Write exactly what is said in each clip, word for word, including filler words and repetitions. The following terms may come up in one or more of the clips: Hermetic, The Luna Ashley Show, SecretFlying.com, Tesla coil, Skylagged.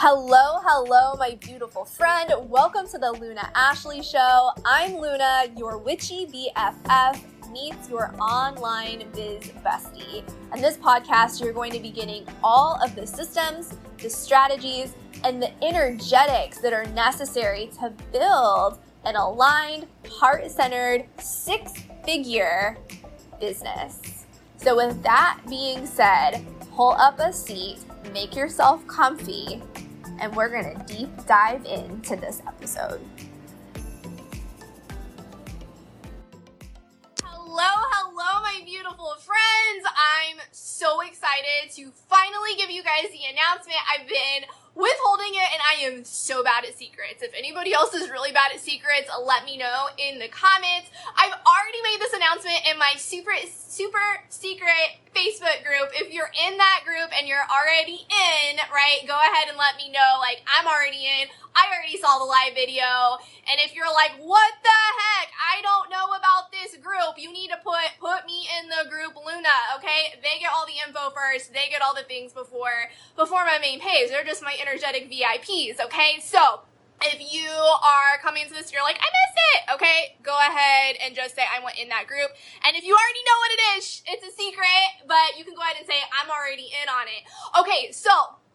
Hello, hello, my beautiful friend. Welcome to the Luna Ashley Show. I'm Luna, your witchy B F F meets your online biz bestie. In this podcast, you're going to be getting all of the systems, the strategies, and the energetics that are necessary to build an aligned, heart-centered, six-figure business. So with that being said, pull up a seat, make yourself comfy, and we're gonna deep dive into this episode. Hello, hello, my beautiful friends. I'm so excited to finally give you guys the announcement. I've been withholding it, and I am so bad at secrets. If anybody else is really bad at secrets, let me know in the comments. I've already made this announcement in my super, super secret Facebook group. If you're in that group and you're already in, right, go ahead and let me know. Like, I'm already in. I already saw the live video. And if you're like, what the heck? I don't know about this group. You need to put, put me in the group Luna, okay? They get all the info first. They get all the things before, before my main page. They're just my energetic V I Ps, okay? So if you are coming to this, you're like, I missed it, okay? Go ahead and just say, I went in that group. And if you already know what it is, it's a secret, but you can go ahead and say, I'm already in on it. Okay, so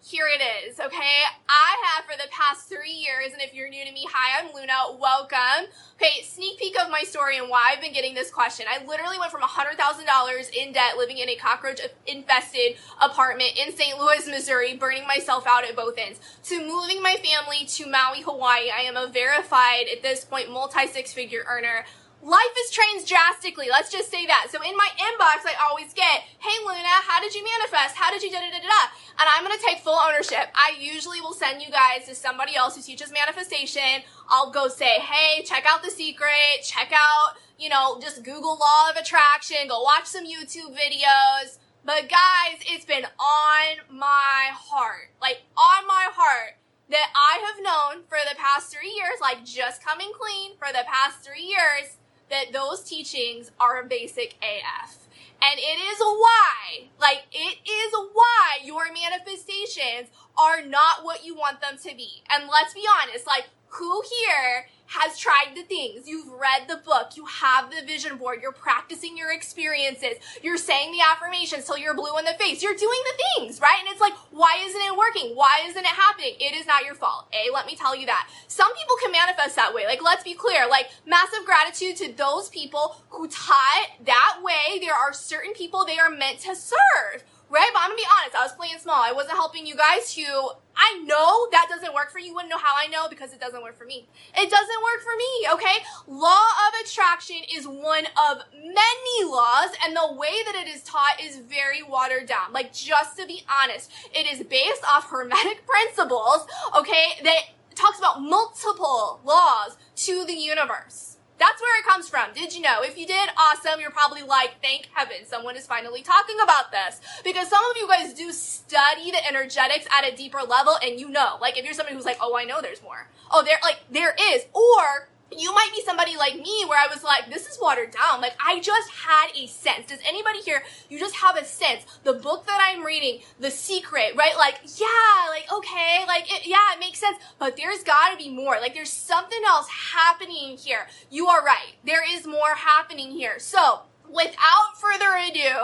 here it is, okay? I have for the past three years, and if you're new to me, hi, I'm Luna, welcome. Okay, sneak peek of my story and why I've been getting this question. I literally went from one hundred thousand dollars in debt, living in a cockroach-infested apartment in Saint Louis, Missouri, burning myself out at both ends, to moving my family to Maui, Hawaii. I am a verified, at this point, multi-six-figure earner. Life has changed drastically, let's just say that. So in my inbox, I always get, hey Luna, how did you manifest? How did you da-da-da-da-da? And I'm gonna take full ownership. I usually will send you guys to somebody else who teaches manifestation. I'll go say, hey, check out The Secret, check out, you know, just Google Law of Attraction, go watch some YouTube videos. But guys, it's been on my heart, like on my heart, that I have known for the past three years, like just coming clean for the past three years, that those teachings are basic A F. And it is why, like, it is why your manifestations are not what you want them to be. And let's be honest, like, who here has tried the things? You've read the book, you have the vision board, you're practicing your experiences, you're saying the affirmations till you're blue in the face, you're doing the things, right? And it's like, why isn't it working? Why isn't it happening? It is not your fault, eh? Let me tell you that. Some people can manifest that way. Like, let's be clear, like, massive gratitude to those people who taught that way. There are certain people they are meant to serve, right? But I'm gonna be honest, I was playing small. I wasn't helping you guys to, I know that doesn't work for you. You wouldn't know how I know, because it doesn't work for me. It doesn't work for me, okay? Law of attraction is one of many laws, and the way that it is taught is very watered down. Like, just to be honest, it is based off Hermetic principles, okay, that talks about multiple laws to the universe. That's where it comes from. Did you know? If you did, awesome. You're probably like, thank heaven someone is finally talking about this. Because some of you guys do study the energetics at a deeper level, and you know. Like, if you're somebody who's like, oh, I know there's more. Oh, there, like, there is. Or you might be somebody like me where I was like, this is watered down. Like, I just had a sense. Does anybody here, you just have a sense? The book that I'm reading, The Secret, right? Like, yeah, like, okay, like, it, yeah, it makes sense. But there's got to be more. Like, there's something else happening here. You are right. There is more happening here. So without further ado,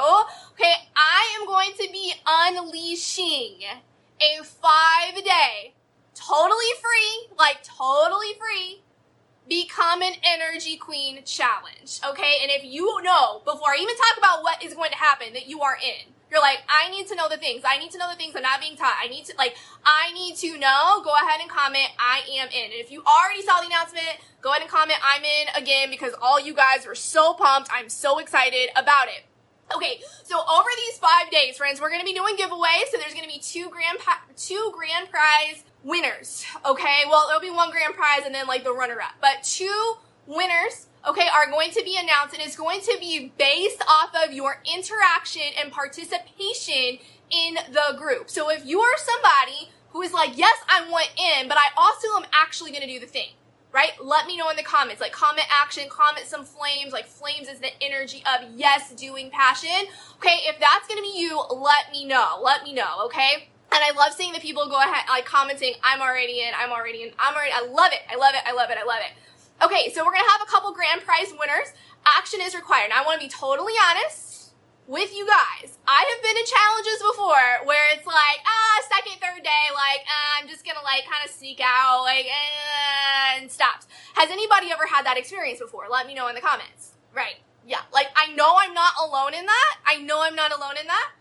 okay, I am going to be unleashing a five-day, totally free, like totally free, Become an Energy Queen challenge, okay? And if you know, before I even talk about what is going to happen, that you are in, you're like, I need to know the things. I need to know the things I'm not being taught. I need to, like, I need to know. Go ahead and comment, I am in. And if you already saw the announcement, go ahead and comment, I'm in, again, because all you guys were so pumped. I'm so excited about it. Okay, so over these five days, friends, we're going to be doing giveaways. So there's going to be two grand, two grand prize winners, okay? Well, there'll be one grand prize and then, like, the runner-up. But two winners, okay, are going to be announced, and it's going to be based off of your interaction and participation in the group. So if you are somebody who is like, yes, I want in, but I also am actually going to do the thing, right? Let me know in the comments, like, comment action, comment some flames, like, flames is the energy of yes, doing, passion. Okay, if that's going to be you, let me know, let me know, okay? And I love seeing the people go ahead, like, commenting, I'm already in, I'm already in, I'm already, I love it, I love it, I love it, I love it. Okay, so we're going to have a couple grand prize winners. Action is required. Now, I want to be totally honest with you guys. I have been in challenges before where it's like, ah, second, third day, like, uh, I'm just going to, like, kind of sneak out, like, uh, and stops. Has anybody ever had that experience before? Let me know in the comments. Right, yeah, like, I know I'm not alone in that. I know I'm not alone in that.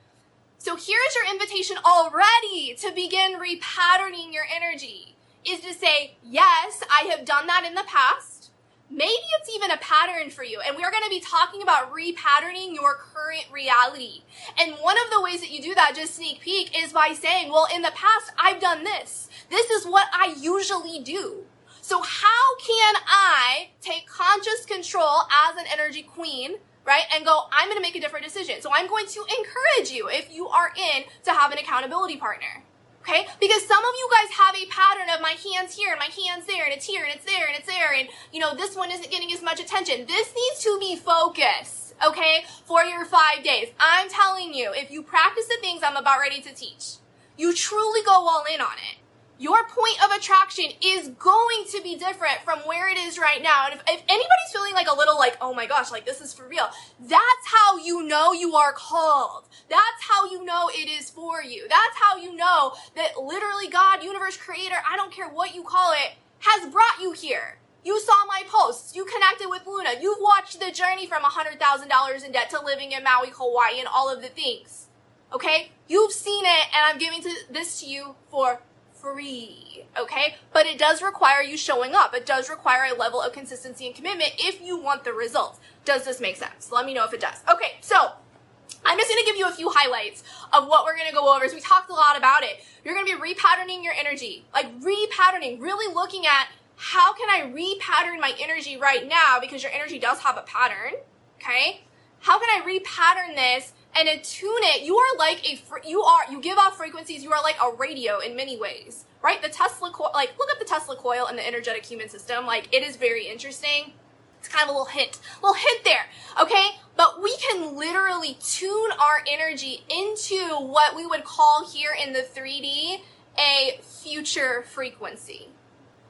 So here's your invitation already to begin repatterning your energy, is to say, yes, I have done that in the past. Maybe it's even a pattern for you. And we are going to be talking about repatterning your current reality. And one of the ways that you do that, just sneak peek, is by saying, well, in the past, I've done this. This is what I usually do. So how can I take conscious control as an energy queen, right, and go, I'm going to make a different decision? So I'm going to encourage you, if you are in, to have an accountability partner, okay? Because some of you guys have a pattern of my hand's here and my hand's there and it's here and it's there and it's there and, you know, this one isn't getting as much attention. This needs to be focused, okay, for your five days. I'm telling you, if you practice the things I'm about ready to teach, you truly go all in on it. Your point of attraction is going to be different from where it is right now. And if, if anybody's feeling like a little like, oh my gosh, like this is for real, that's how you know you are called. That's how you know it is for you. That's how you know that literally God, universe, creator, I don't care what you call it, has brought you here. You saw my posts. You connected with Luna. You've watched the journey from one hundred thousand dollars in debt to living in Maui, Hawaii, and all of the things. Okay? You've seen it, and I'm giving to, this to you for free, okay? But it does require you showing up. It does require a level of consistency and commitment if you want the results. Does this make sense? Let me know if it does. Okay, so I'm just going to give you a few highlights of what we're going to go over. So we talked a lot about it. You're going to be repatterning your energy, like repatterning, really looking at how can I repattern my energy right now, because your energy does have a pattern, okay? How can I repattern this and attune it? You are like a, you are, you give off frequencies, you are like a radio in many ways, right? The Tesla coil, like look up the Tesla coil and the energetic human system, like it is very interesting. It's kind of a little hint, a little hint there, okay? But we can literally tune our energy into what we would call here in the three D, a future frequency.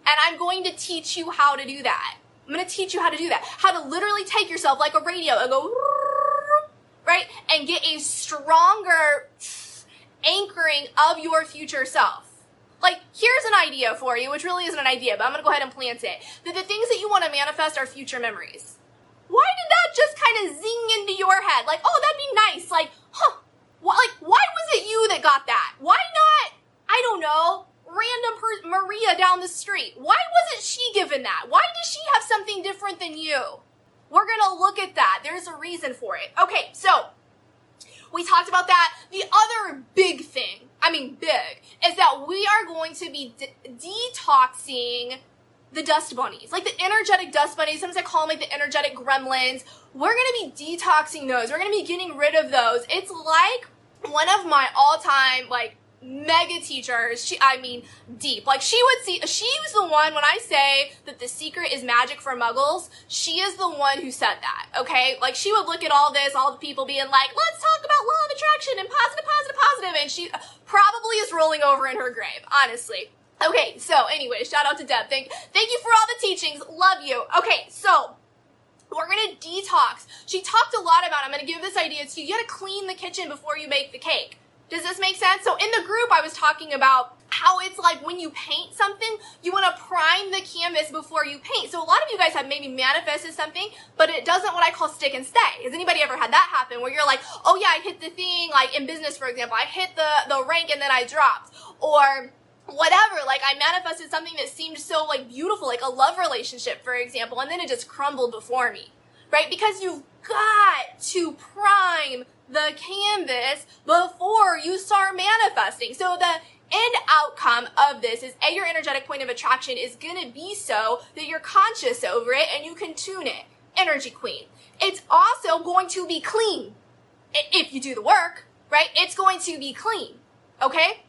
And I'm going to teach you how to do that. I'm going to teach you how to do that, how to literally take yourself like a radio and go, right, and get a stronger anchoring of your future self. Like, here's an idea for you, which really isn't an idea, but I'm going to go ahead and plant it, that the things that you want to manifest are future memories. Why did that just kind of zing into your head? Like, oh, that'd be nice. Like, huh, what, like, why was it you that got that? Why not, I don't know, random per- Maria down the street? Why wasn't she given that? Why does she have something different than you? We're going to look at that. There's a reason for it. Okay, so we talked about that. The other big thing, I mean big, is that we are going to be de- detoxing the dust bunnies, like the energetic dust bunnies. Sometimes I call them like the energetic gremlins. We're going to be detoxing those. We're going to be getting rid of those. It's like one of my all-time, like, mega teachers, she, I mean, deep. Like, she would see, she was the one, when I say that the secret is magic for muggles, she is the one who said that, okay? Like, she would look at all this, all the people being like, let's talk about law of attraction and positive, positive, positive, and she probably is rolling over in her grave, honestly. Okay, so anyway, shout out to Deb. Thank, thank you for all the teachings. Love you. Okay, so we're going to detox. She talked a lot about, I'm going to give this idea to you, you got to clean the kitchen before you make the cake. Does this make sense? So in the group, I was talking about how it's like when you paint something, you want to prime the canvas before you paint. So a lot of you guys have maybe manifested something, but it doesn't what I call stick and stay. Has anybody ever had that happen where you're like, oh yeah, I hit the thing, like in business, for example, I hit the, the rank and then I dropped, or whatever, like I manifested something that seemed so like beautiful, like a love relationship, for example, and then it just crumbled before me, right? Because you've got to prime the canvas before you start manifesting. So the end outcome of this is, A, your energetic point of attraction is going to be so that you're conscious over it and you can tune it. Energy queen. It's also going to be clean if you do the work, right? It's going to be clean, okay?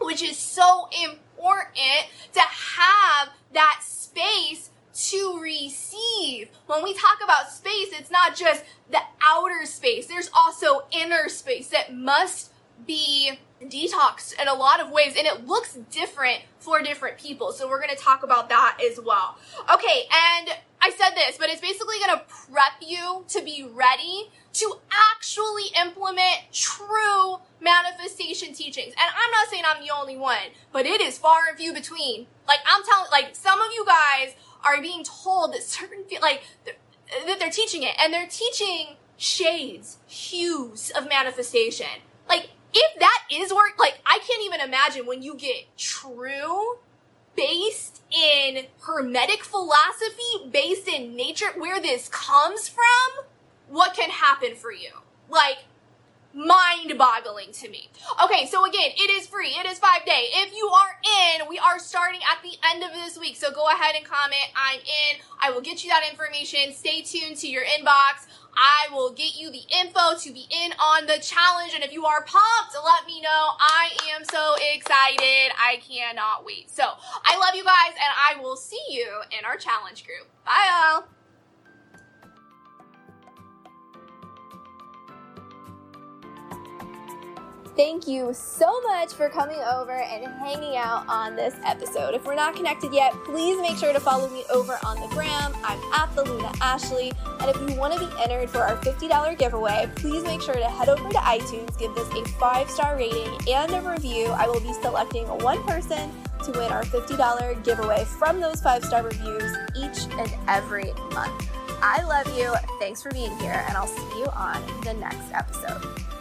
Which is so important to have that space to receive. When we talk about space, it's not just the outer space. There's also inner space that must be detoxed in a lot of ways, and it looks different for different people. So we're going to talk about that as well. Okay, and I said this, but it's basically going to prep you to be ready to actually implement true manifestation teachings. And I'm not saying I'm the only one, but it is far and few between. Like, I'm telling, like, some of you guys are being told that certain, like, they're, that they're teaching it, and they're teaching shades, hues of manifestation. Like, if that is work, like, I can't even imagine when you get true, based in Hermetic philosophy, based in nature, where this comes from, what can happen for you. Like, mind-boggling to me. Okay, so again, it is free. It is five day. If you are in, we are starting at the end of this week. So go ahead and comment, I'm in. I will get you that information. Stay tuned to your inbox. I will get you the info to be in on the challenge. And if you are pumped, let me know. I am so excited. I cannot wait. So I love you guys, and I will see you in our challenge group. Bye, all. Thank you so much for coming over and hanging out on this episode. If we're not connected yet, please make sure to follow me over on the gram. I'm at The Luna Ashley. And if you want to be entered for our fifty dollars giveaway, please make sure to head over to iTunes, give this a five-star rating and a review. I will be selecting one person to win our fifty dollars giveaway from those five-star reviews each and every month. I love you. Thanks for being here, and I'll see you on the next episode.